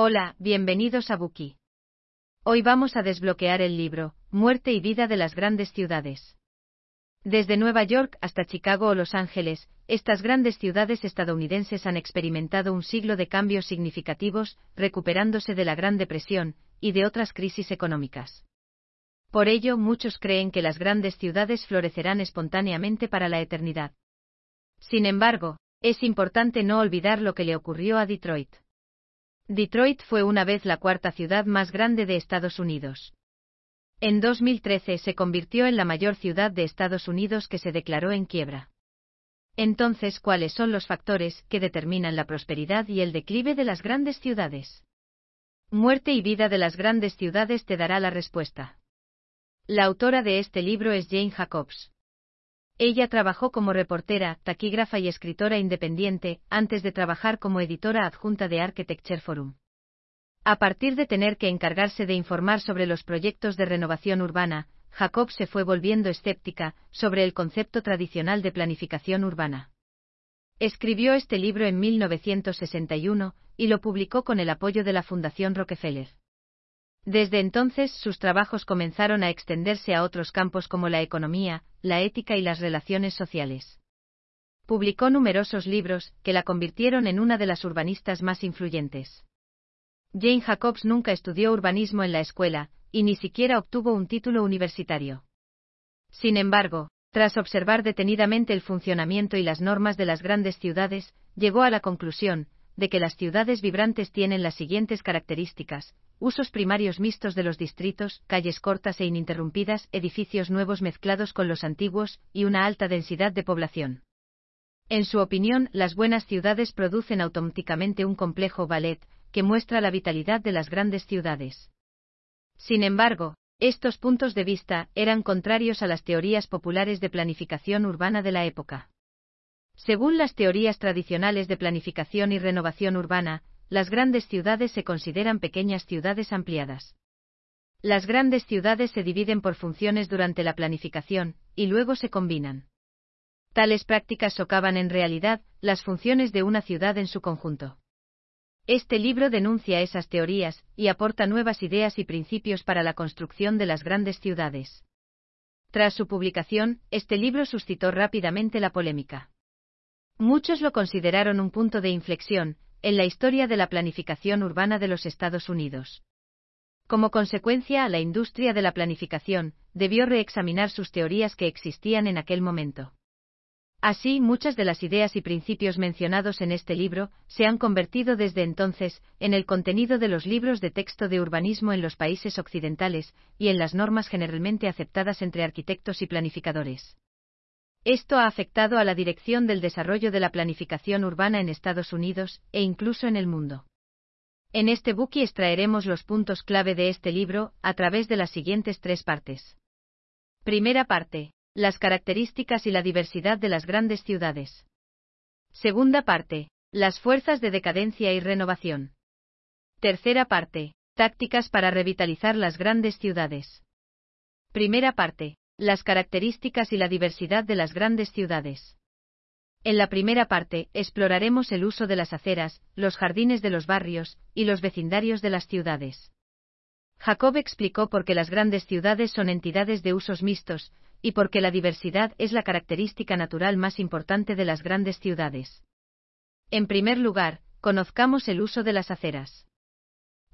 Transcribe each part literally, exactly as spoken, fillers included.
Hola, bienvenidos a Bookey. Hoy vamos a desbloquear el libro, Muerte y vida de las grandes ciudades. Desde Nueva York hasta Chicago o Los Ángeles, estas grandes ciudades estadounidenses han experimentado un siglo de cambios significativos, recuperándose de la Gran Depresión y de otras crisis económicas. Por ello, muchos creen que las grandes ciudades florecerán espontáneamente para la eternidad. Sin embargo, es importante no olvidar lo que le ocurrió a Detroit. Detroit fue una vez la cuarta ciudad más grande de Estados Unidos. En dos mil trece se convirtió en la mayor ciudad de Estados Unidos que se declaró en quiebra. Entonces, ¿cuáles son los factores que determinan la prosperidad y el declive de las grandes ciudades? Muerte y vida de las grandes ciudades te dará la respuesta. La autora de este libro es Jane Jacobs. Ella trabajó como reportera, taquígrafa y escritora independiente, antes de trabajar como editora adjunta de Architecture Forum. A partir de tener que encargarse de informar sobre los proyectos de renovación urbana, Jacobs se fue volviendo escéptica sobre el concepto tradicional de planificación urbana. Escribió este libro en mil novecientos sesenta y uno y lo publicó con el apoyo de la Fundación Rockefeller. Desde entonces sus trabajos comenzaron a extenderse a otros campos como la economía, la ética y las relaciones sociales. Publicó numerosos libros que la convirtieron en una de las urbanistas más influyentes. Jane Jacobs nunca estudió urbanismo en la escuela, y ni siquiera obtuvo un título universitario. Sin embargo, tras observar detenidamente el funcionamiento y las normas de las grandes ciudades, llegó a la conclusión de que las ciudades vibrantes tienen las siguientes características: usos primarios mixtos de los distritos, calles cortas e ininterrumpidas, edificios nuevos mezclados con los antiguos, y una alta densidad de población. En su opinión, las buenas ciudades producen automáticamente un complejo ballet, que muestra la vitalidad de las grandes ciudades. Sin embargo, estos puntos de vista eran contrarios a las teorías populares de planificación urbana de la época. Según las teorías tradicionales de planificación y renovación urbana, las grandes ciudades se consideran pequeñas ciudades ampliadas. Las grandes ciudades se dividen por funciones durante la planificación, y luego se combinan. Tales prácticas socavan en realidad las funciones de una ciudad en su conjunto. Este libro denuncia esas teorías, y aporta nuevas ideas y principios para la construcción de las grandes ciudades. Tras su publicación, este libro suscitó rápidamente la polémica. Muchos lo consideraron un punto de inflexión en la historia de la planificación urbana de los Estados Unidos. Como consecuencia, la industria de la planificación debió reexaminar sus teorías que existían en aquel momento. Así, muchas de las ideas y principios mencionados en este libro se han convertido desde entonces en el contenido de los libros de texto de urbanismo en los países occidentales y en las normas generalmente aceptadas entre arquitectos y planificadores. Esto ha afectado a la dirección del desarrollo de la planificación urbana en Estados Unidos e incluso en el mundo. En este Bookey extraeremos los puntos clave de este libro a través de las siguientes tres partes. Primera parte: las características y la diversidad de las grandes ciudades. Segunda parte: las fuerzas de decadencia y renovación. Tercera parte: tácticas para revitalizar las grandes ciudades. Primera parte: las características y la diversidad de las grandes ciudades. En la primera parte, exploraremos el uso de las aceras, los jardines de los barrios y los vecindarios de las ciudades. Jacob explicó por qué las grandes ciudades son entidades de usos mixtos y por qué la diversidad es la característica natural más importante de las grandes ciudades. En primer lugar, conozcamos el uso de las aceras.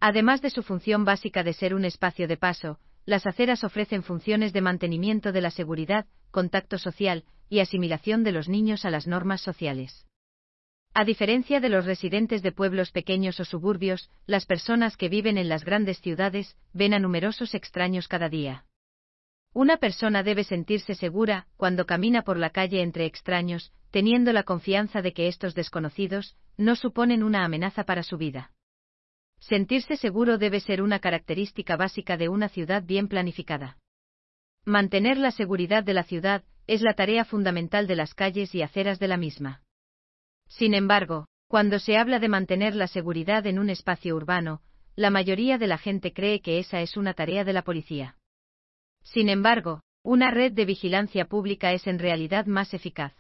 Además de su función básica de ser un espacio de paso, las aceras ofrecen funciones de mantenimiento de la seguridad, contacto social y asimilación de los niños a las normas sociales. A diferencia de los residentes de pueblos pequeños o suburbios, las personas que viven en las grandes ciudades ven a numerosos extraños cada día. Una persona debe sentirse segura cuando camina por la calle entre extraños, teniendo la confianza de que estos desconocidos no suponen una amenaza para su vida. Sentirse seguro debe ser una característica básica de una ciudad bien planificada. Mantener la seguridad de la ciudad es la tarea fundamental de las calles y aceras de la misma. Sin embargo, cuando se habla de mantener la seguridad en un espacio urbano, la mayoría de la gente cree que esa es una tarea de la policía. Sin embargo, una red de vigilancia pública es en realidad más eficaz.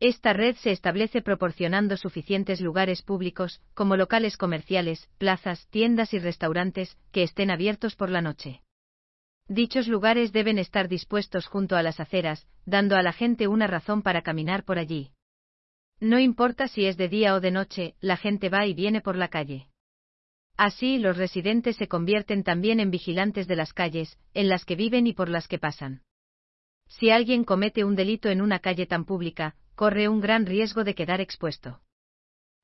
Esta red se establece proporcionando suficientes lugares públicos, como locales comerciales, plazas, tiendas y restaurantes, que estén abiertos por la noche. Dichos lugares deben estar dispuestos junto a las aceras, dando a la gente una razón para caminar por allí. No importa si es de día o de noche, la gente va y viene por la calle. Así, los residentes se convierten también en vigilantes de las calles, en las que viven y por las que pasan. Si alguien comete un delito en una calle tan pública, corre un gran riesgo de quedar expuesto.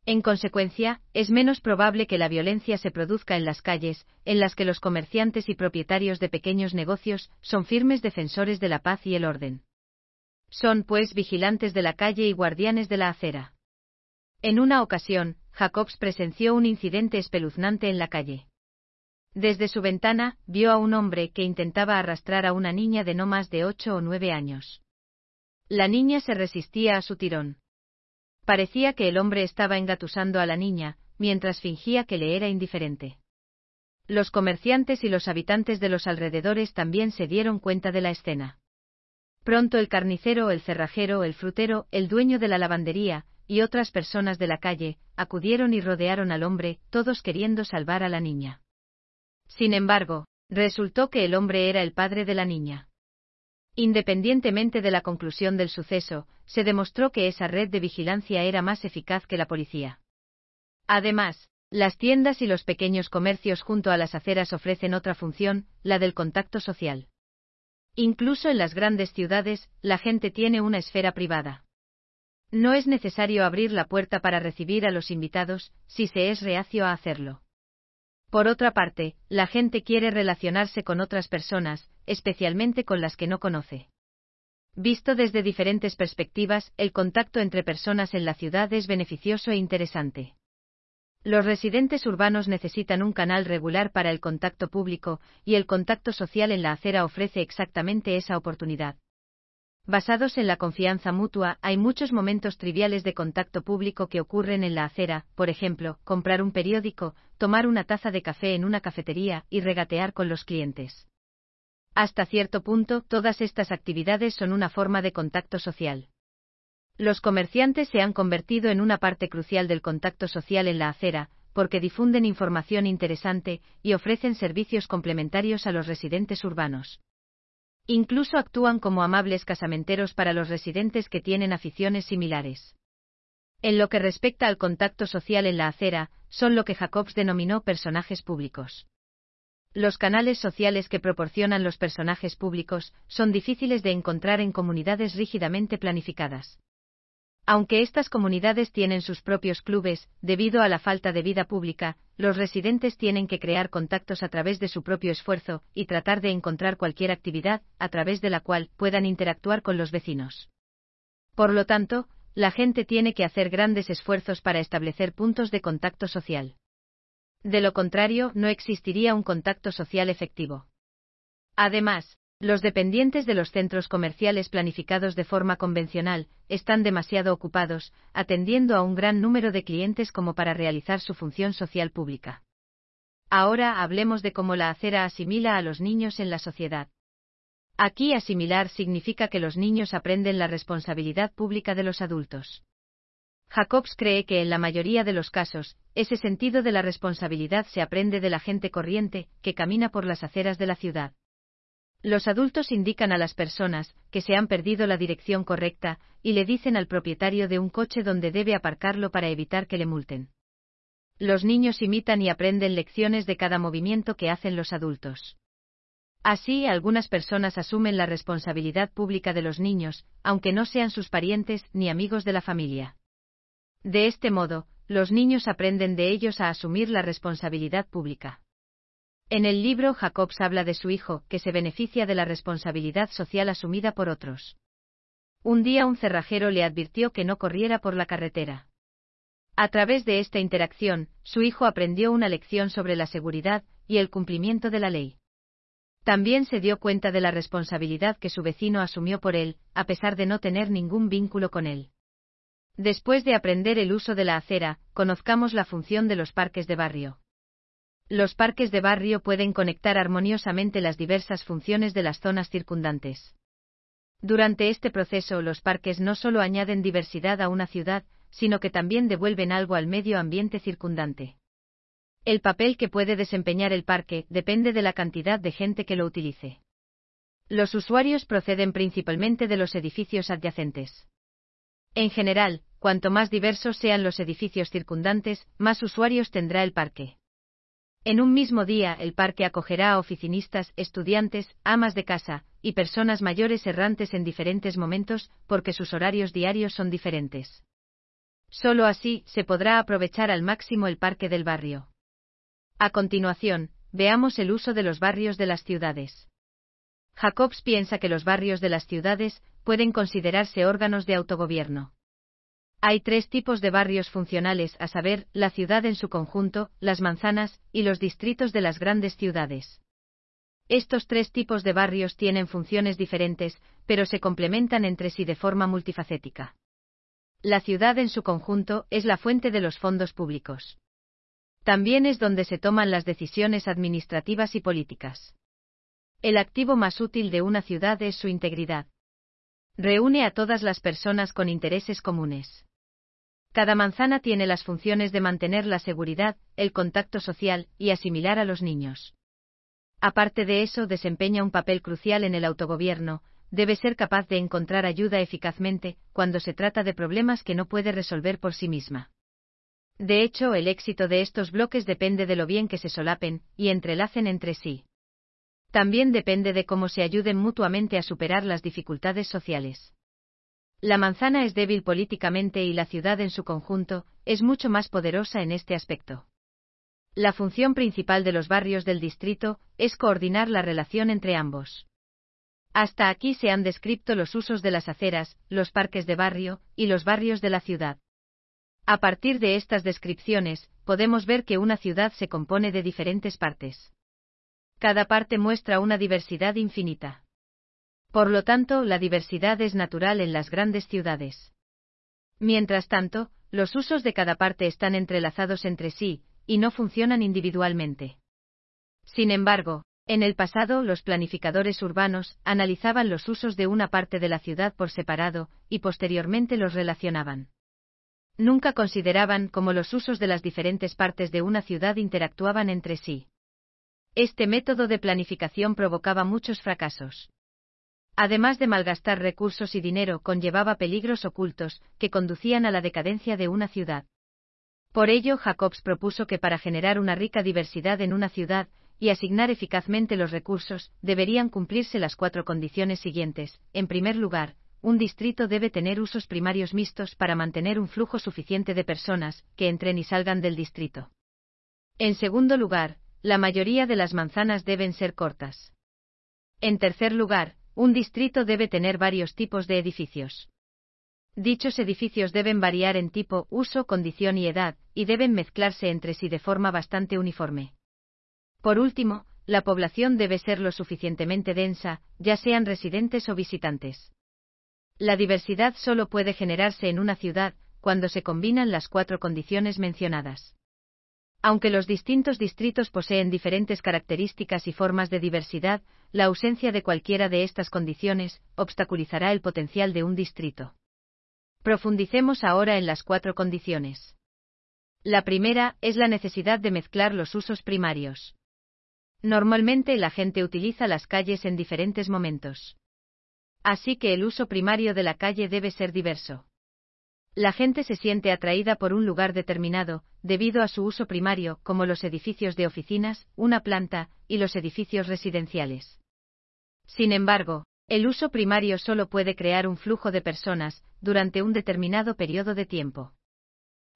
En consecuencia, es menos probable que la violencia se produzca en las calles, en las que los comerciantes y propietarios de pequeños negocios son firmes defensores de la paz y el orden. Son, pues, vigilantes de la calle y guardianes de la acera. En una ocasión, Jacobs presenció un incidente espeluznante en la calle. Desde su ventana, vio a un hombre que intentaba arrastrar a una niña de no más de ocho o nueve años. La niña se resistía a su tirón. Parecía que el hombre estaba engatusando a la niña, mientras fingía que le era indiferente. Los comerciantes y los habitantes de los alrededores también se dieron cuenta de la escena. Pronto el carnicero, el cerrajero, el frutero, el dueño de la lavandería, y otras personas de la calle, acudieron y rodearon al hombre, todos queriendo salvar a la niña. Sin embargo, resultó que el hombre era el padre de la niña. Independientemente de la conclusión del suceso, se demostró que esa red de vigilancia era más eficaz que la policía. Además, las tiendas y los pequeños comercios junto a las aceras ofrecen otra función, la del contacto social. Incluso en las grandes ciudades, la gente tiene una esfera privada. No es necesario abrir la puerta para recibir a los invitados, si se es reacio a hacerlo. Por otra parte, la gente quiere relacionarse con otras personas, especialmente con las que no conoce. Visto desde diferentes perspectivas, el contacto entre personas en la ciudad es beneficioso e interesante. Los residentes urbanos necesitan un canal regular para el contacto público, y el contacto social en la acera ofrece exactamente esa oportunidad. Basados en la confianza mutua, hay muchos momentos triviales de contacto público que ocurren en la acera, por ejemplo, comprar un periódico, tomar una taza de café en una cafetería y regatear con los clientes. Hasta cierto punto, todas estas actividades son una forma de contacto social. Los comerciantes se han convertido en una parte crucial del contacto social en la acera, porque difunden información interesante y ofrecen servicios complementarios a los residentes urbanos. Incluso actúan como amables casamenteros para los residentes que tienen aficiones similares. En lo que respecta al contacto social en la acera, son lo que Jacobs denominó personajes públicos. Los canales sociales que proporcionan los personajes públicos son difíciles de encontrar en comunidades rígidamente planificadas. Aunque estas comunidades tienen sus propios clubes, debido a la falta de vida pública, los residentes tienen que crear contactos a través de su propio esfuerzo y tratar de encontrar cualquier actividad a través de la cual puedan interactuar con los vecinos. Por lo tanto, la gente tiene que hacer grandes esfuerzos para establecer puntos de contacto social. De lo contrario, no existiría un contacto social efectivo. Además, los dependientes de los centros comerciales planificados de forma convencional están demasiado ocupados, atendiendo a un gran número de clientes como para realizar su función social pública. Ahora hablemos de cómo la acera asimila a los niños en la sociedad. Aquí asimilar significa que los niños aprenden la responsabilidad pública de los adultos. Jacobs cree que en la mayoría de los casos, ese sentido de la responsabilidad se aprende de la gente corriente, que camina por las aceras de la ciudad. Los adultos indican a las personas que se han perdido la dirección correcta y le dicen al propietario de un coche dónde debe aparcarlo para evitar que le multen. Los niños imitan y aprenden lecciones de cada movimiento que hacen los adultos. Así, algunas personas asumen la responsabilidad pública de los niños, aunque no sean sus parientes ni amigos de la familia. De este modo, los niños aprenden de ellos a asumir la responsabilidad pública. En el libro, Jacobs habla de su hijo, que se beneficia de la responsabilidad social asumida por otros. Un día un cerrajero le advirtió que no corriera por la carretera. A través de esta interacción, su hijo aprendió una lección sobre la seguridad y el cumplimiento de la ley. También se dio cuenta de la responsabilidad que su vecino asumió por él, a pesar de no tener ningún vínculo con él. Después de aprender el uso de la acera, conozcamos la función de los parques de barrio. Los parques de barrio pueden conectar armoniosamente las diversas funciones de las zonas circundantes. Durante este proceso, los parques no solo añaden diversidad a una ciudad, sino que también devuelven algo al medio ambiente circundante. El papel que puede desempeñar el parque depende de la cantidad de gente que lo utilice. Los usuarios proceden principalmente de los edificios adyacentes. En general, cuanto más diversos sean los edificios circundantes, más usuarios tendrá el parque. En un mismo día, el parque acogerá a oficinistas, estudiantes, amas de casa y personas mayores errantes en diferentes momentos, porque sus horarios diarios son diferentes. Solo así se podrá aprovechar al máximo el parque del barrio. A continuación, veamos el uso de los barrios de las ciudades. Jacobs piensa que los barrios de las ciudades pueden considerarse órganos de autogobierno. Hay tres tipos de barrios funcionales, a saber, la ciudad en su conjunto, las manzanas y los distritos de las grandes ciudades. Estos tres tipos de barrios tienen funciones diferentes, pero se complementan entre sí de forma multifacética. La ciudad en su conjunto es la fuente de los fondos públicos. También es donde se toman las decisiones administrativas y políticas. El activo más útil de una ciudad es su integridad. Reúne a todas las personas con intereses comunes. Cada manzana tiene las funciones de mantener la seguridad, el contacto social y asimilar a los niños. Aparte de eso, desempeña un papel crucial en el autogobierno. Debe ser capaz de encontrar ayuda eficazmente cuando se trata de problemas que no puede resolver por sí misma. De hecho, el éxito de estos bloques depende de lo bien que se solapen y entrelacen entre sí. También depende de cómo se ayuden mutuamente a superar las dificultades sociales. La manzana es débil políticamente y la ciudad en su conjunto es mucho más poderosa en este aspecto. La función principal de los barrios del distrito es coordinar la relación entre ambos. Hasta aquí se han descrito los usos de las aceras, los parques de barrio y los barrios de la ciudad. A partir de estas descripciones, podemos ver que una ciudad se compone de diferentes partes. Cada parte muestra una diversidad infinita. Por lo tanto, la diversidad es natural en las grandes ciudades. Mientras tanto, los usos de cada parte están entrelazados entre sí, y no funcionan individualmente. Sin embargo, en el pasado los planificadores urbanos analizaban los usos de una parte de la ciudad por separado, y posteriormente los relacionaban. Nunca consideraban cómo los usos de las diferentes partes de una ciudad interactuaban entre sí. Este método de planificación provocaba muchos fracasos. Además de malgastar recursos y dinero, conllevaba peligros ocultos que conducían a la decadencia de una ciudad. Por ello, Jacobs propuso que para generar una rica diversidad en una ciudad y asignar eficazmente los recursos, deberían cumplirse las cuatro condiciones siguientes. En primer lugar, un distrito debe tener usos primarios mixtos para mantener un flujo suficiente de personas que entren y salgan del distrito. En segundo lugar, la mayoría de las manzanas deben ser cortas. En tercer lugar, un distrito debe tener varios tipos de edificios. Dichos edificios deben variar en tipo, uso, condición y edad, y deben mezclarse entre sí de forma bastante uniforme. Por último, la población debe ser lo suficientemente densa, ya sean residentes o visitantes. La diversidad solo puede generarse en una ciudad cuando se combinan las cuatro condiciones mencionadas. Aunque los distintos distritos poseen diferentes características y formas de diversidad, la ausencia de cualquiera de estas condiciones obstaculizará el potencial de un distrito. Profundicemos ahora en las cuatro condiciones. La primera es la necesidad de mezclar los usos primarios. Normalmente la gente utiliza las calles en diferentes momentos. Así que el uso primario de la calle debe ser diverso. La gente se siente atraída por un lugar determinado, debido a su uso primario, como los edificios de oficinas, una planta, y los edificios residenciales. Sin embargo, el uso primario solo puede crear un flujo de personas durante un determinado periodo de tiempo.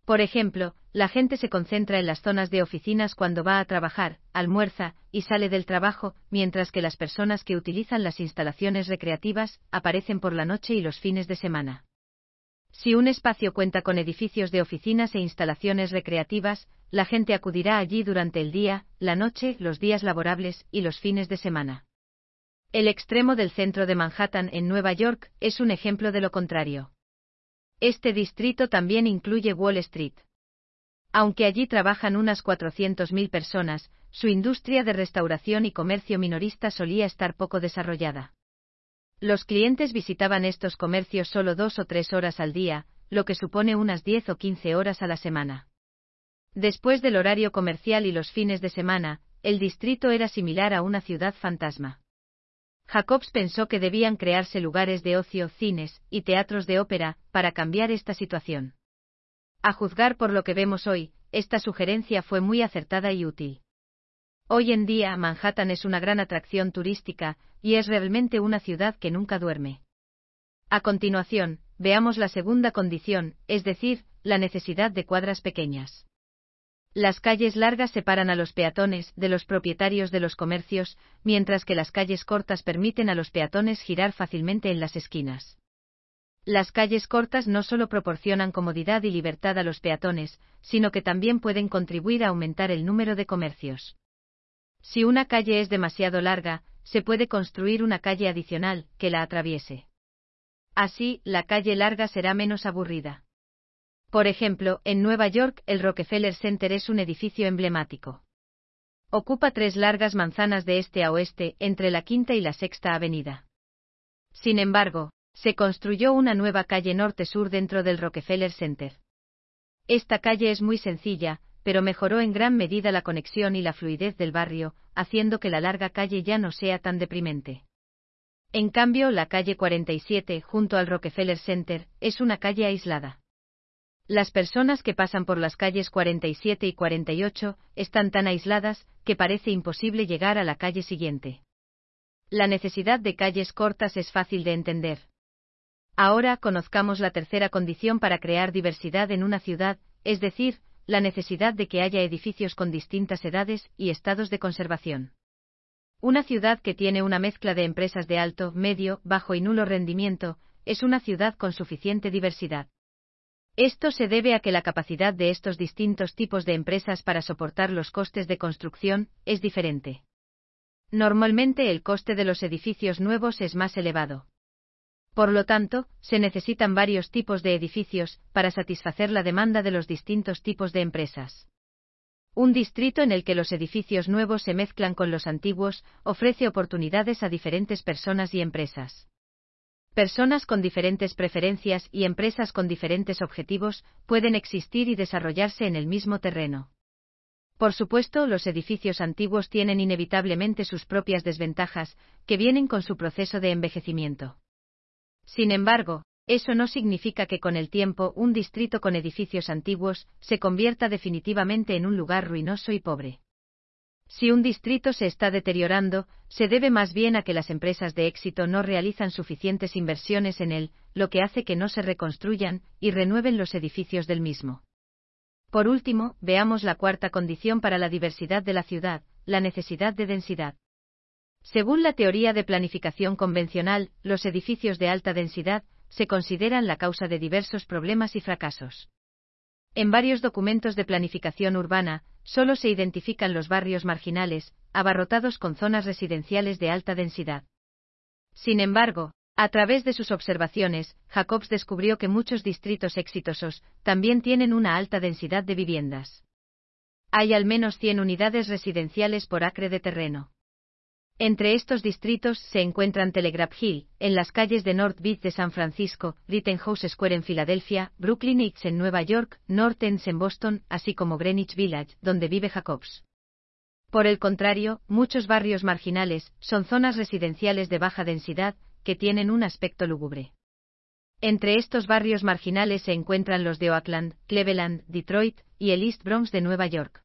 Por ejemplo, la gente se concentra en las zonas de oficinas cuando va a trabajar, almuerza y sale del trabajo, mientras que las personas que utilizan las instalaciones recreativas aparecen por la noche y los fines de semana. Si un espacio cuenta con edificios de oficinas e instalaciones recreativas, la gente acudirá allí durante el día, la noche, los días laborables y los fines de semana. El extremo del centro de Manhattan en Nueva York es un ejemplo de lo contrario. Este distrito también incluye Wall Street. Aunque allí trabajan unas cuatrocientas mil personas, su industria de restauración y comercio minorista solía estar poco desarrollada. Los clientes visitaban estos comercios solo dos o tres horas al día, lo que supone unas diez o quince horas a la semana. Después del horario comercial y los fines de semana, el distrito era similar a una ciudad fantasma. Jacobs pensó que debían crearse lugares de ocio, cines y teatros de ópera para cambiar esta situación. A juzgar por lo que vemos hoy, esta sugerencia fue muy acertada y útil. Hoy en día Manhattan es una gran atracción turística, y es realmente una ciudad que nunca duerme. A continuación, veamos la segunda condición, es decir, la necesidad de cuadras pequeñas. Las calles largas separan a los peatones de los propietarios de los comercios, mientras que las calles cortas permiten a los peatones girar fácilmente en las esquinas. Las calles cortas no solo proporcionan comodidad y libertad a los peatones, sino que también pueden contribuir a aumentar el número de comercios. Si una calle es demasiado larga, se puede construir una calle adicional que la atraviese. Así, la calle larga será menos aburrida. Por ejemplo, en Nueva York, el Rockefeller Center es un edificio emblemático. Ocupa tres largas manzanas de este a oeste entre la Quinta y la Sexta Avenida. Sin embargo, se construyó una nueva calle norte-sur dentro del Rockefeller Center. Esta calle es muy sencilla, pero mejoró en gran medida la conexión y la fluidez del barrio, haciendo que la larga calle ya no sea tan deprimente. En cambio, la calle cuarenta y siete, junto al Rockefeller Center, es una calle aislada. Las personas que pasan por las calles cuarenta y siete y cuarenta y ocho están tan aisladas que parece imposible llegar a la calle siguiente. La necesidad de calles cortas es fácil de entender. Ahora conozcamos la tercera condición para crear diversidad en una ciudad, es decir, la necesidad de que haya edificios con distintas edades y estados de conservación. Una ciudad que tiene una mezcla de empresas de alto, medio, bajo y nulo rendimiento, es una ciudad con suficiente diversidad. Esto se debe a que la capacidad de estos distintos tipos de empresas para soportar los costes de construcción es diferente. Normalmente el coste de los edificios nuevos es más elevado. Por lo tanto, se necesitan varios tipos de edificios para satisfacer la demanda de los distintos tipos de empresas. Un distrito en el que los edificios nuevos se mezclan con los antiguos ofrece oportunidades a diferentes personas y empresas. Personas con diferentes preferencias y empresas con diferentes objetivos pueden existir y desarrollarse en el mismo terreno. Por supuesto, los edificios antiguos tienen inevitablemente sus propias desventajas, que vienen con su proceso de envejecimiento. Sin embargo, eso no significa que con el tiempo un distrito con edificios antiguos se convierta definitivamente en un lugar ruinoso y pobre. Si un distrito se está deteriorando, se debe más bien a que las empresas de éxito no realizan suficientes inversiones en él, lo que hace que no se reconstruyan y renueven los edificios del mismo. Por último, veamos la cuarta condición para la diversidad de la ciudad, la necesidad de densidad. Según la teoría de planificación convencional, los edificios de alta densidad se consideran la causa de diversos problemas y fracasos. En varios documentos de planificación urbana, solo se identifican los barrios marginales, abarrotados con zonas residenciales de alta densidad. Sin embargo, a través de sus observaciones, Jacobs descubrió que muchos distritos exitosos también tienen una alta densidad de viviendas. Hay al menos cien unidades residenciales por acre de terreno. Entre estos distritos se encuentran Telegraph Hill, en las calles de North Beach de San Francisco, Rittenhouse Square en Filadelfia, Brooklyn Heights en Nueva York, North End en Boston, así como Greenwich Village, donde vive Jacobs. Por el contrario, muchos barrios marginales son zonas residenciales de baja densidad, que tienen un aspecto lúgubre. Entre estos barrios marginales se encuentran los de Oakland, Cleveland, Detroit y el East Bronx de Nueva York.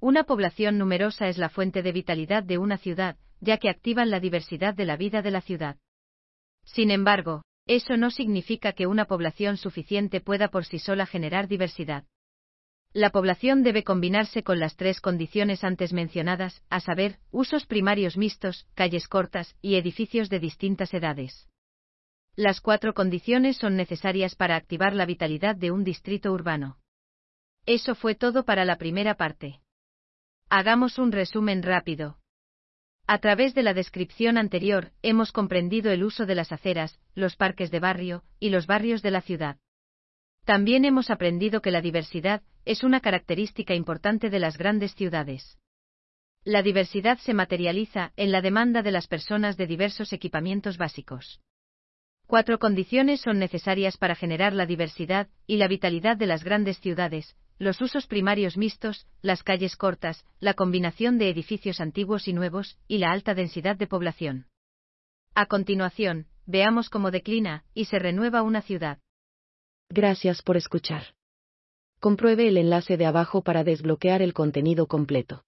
Una población numerosa es la fuente de vitalidad de una ciudad, ya que activan la diversidad de la vida de la ciudad. Sin embargo, eso no significa que una población suficiente pueda por sí sola generar diversidad. La población debe combinarse con las tres condiciones antes mencionadas, a saber, usos primarios mixtos, calles cortas y edificios de distintas edades. Las cuatro condiciones son necesarias para activar la vitalidad de un distrito urbano. Eso fue todo para la primera parte. Hagamos un resumen rápido. A través de la descripción anterior, hemos comprendido el uso de las aceras, los parques de barrio y los barrios de la ciudad. También hemos aprendido que la diversidad es una característica importante de las grandes ciudades. La diversidad se materializa en la demanda de las personas de diversos equipamientos básicos. Cuatro condiciones son necesarias para generar la diversidad y la vitalidad de las grandes ciudades: los usos primarios mixtos, las calles cortas, la combinación de edificios antiguos y nuevos, y la alta densidad de población. A continuación, veamos cómo declina y se renueva una ciudad. Gracias por escuchar. Compruebe el enlace de abajo para desbloquear el contenido completo.